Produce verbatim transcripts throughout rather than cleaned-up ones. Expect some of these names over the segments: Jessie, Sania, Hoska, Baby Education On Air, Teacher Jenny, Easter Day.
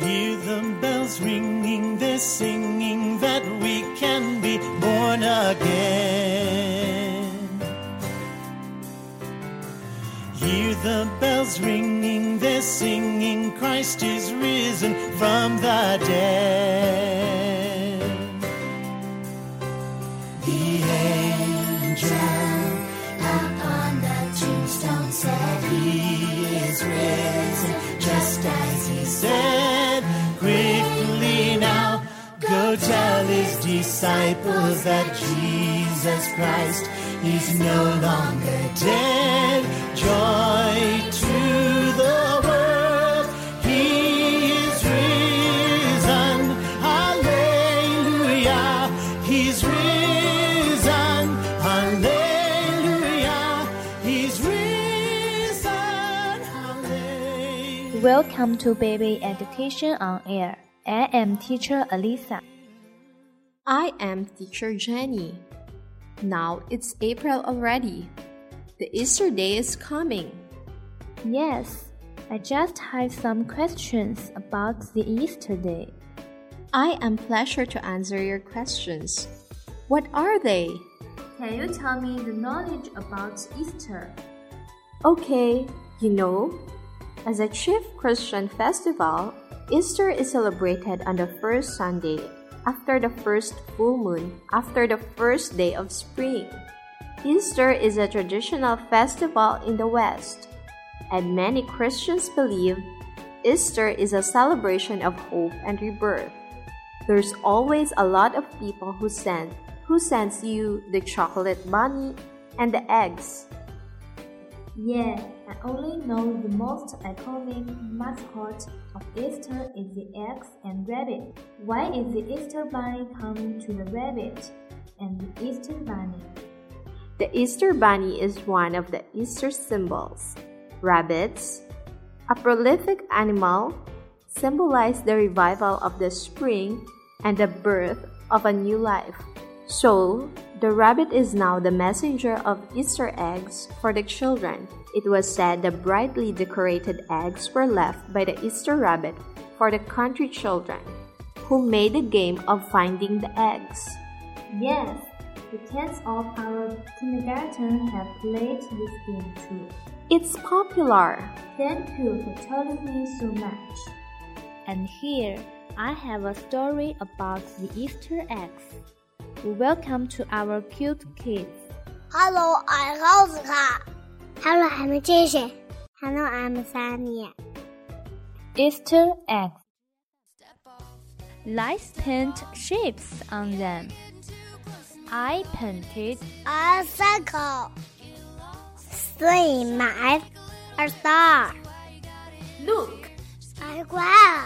Hear the bells ringing, they're singing that we can be born again. Hear the bells ringing, they're singing Christ is risen from the dead. The angel upon the tombstone said he is risen just as he said.Tell his disciples that Jesus Christ is no longer dead. Joy to the world, he is risen. Hallelujah, he's risen. Hallelujah, he's risen. Hallelujah. Welcome to Baby Education on Air. I am Teacher Alisa.I am Teacher Jenny. Now it's April already. The Easter Day is coming. Yes, I just have some questions about the Easter Day. I am pleased to answer your questions. What are they? Can you tell me the knowledge about Easter? Okay, you know, as a chief Christian festival, Easter is celebrated on the first Sunday.After the first full moon, after the first day of spring. Easter is a traditional festival in the West, and many Christians believe Easter is a celebration of hope and rebirth. There's always a lot of people who send, who sends you the chocolate bunny and the eggs. Yeah, I only know the most iconic mascot of Easter is the eggs and rabbit. Why is the Easter bunny coming to the rabbit and the Easter bunny? The Easter bunny is one of the Easter symbols. Rabbits, a prolific animal, symbolize the revival of the spring and the birth of a new life. So,The rabbit is now the messenger of Easter eggs for the children. It was said the brightly decorated eggs were left by the Easter rabbit for the country children, who made a game of finding the eggs. Yes, the kids of our kindergarten have played this game too. It's popular. Thank you for telling me so much. And here, I have a story about the Easter eggs.Welcome to our cute kids. Hello, I'm Hoska. Hello, I'm Jessie. Hello, I'm Sania. Easter eggs. Let's paint shapes on them. I painted a circle, three miles, a star. Look, a square.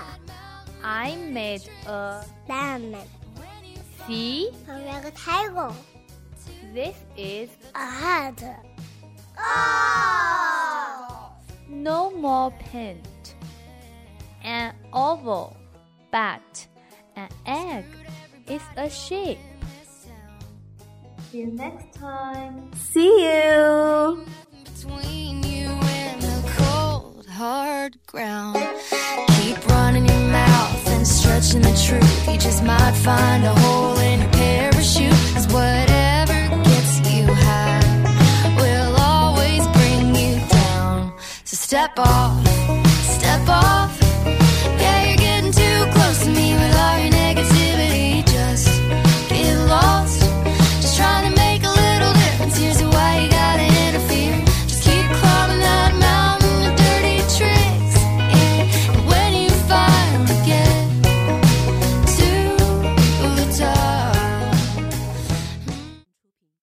I made a diamond.See? A rectangle. This is a hat. Oh! No more paint. An oval, but an egg is a shape. See you next time. See you. Between you and the cold, hard ground. Keep running your mouth and stretching the truth. You just might find a hole.'Cause whatever gets you high will always bring you down. So step off.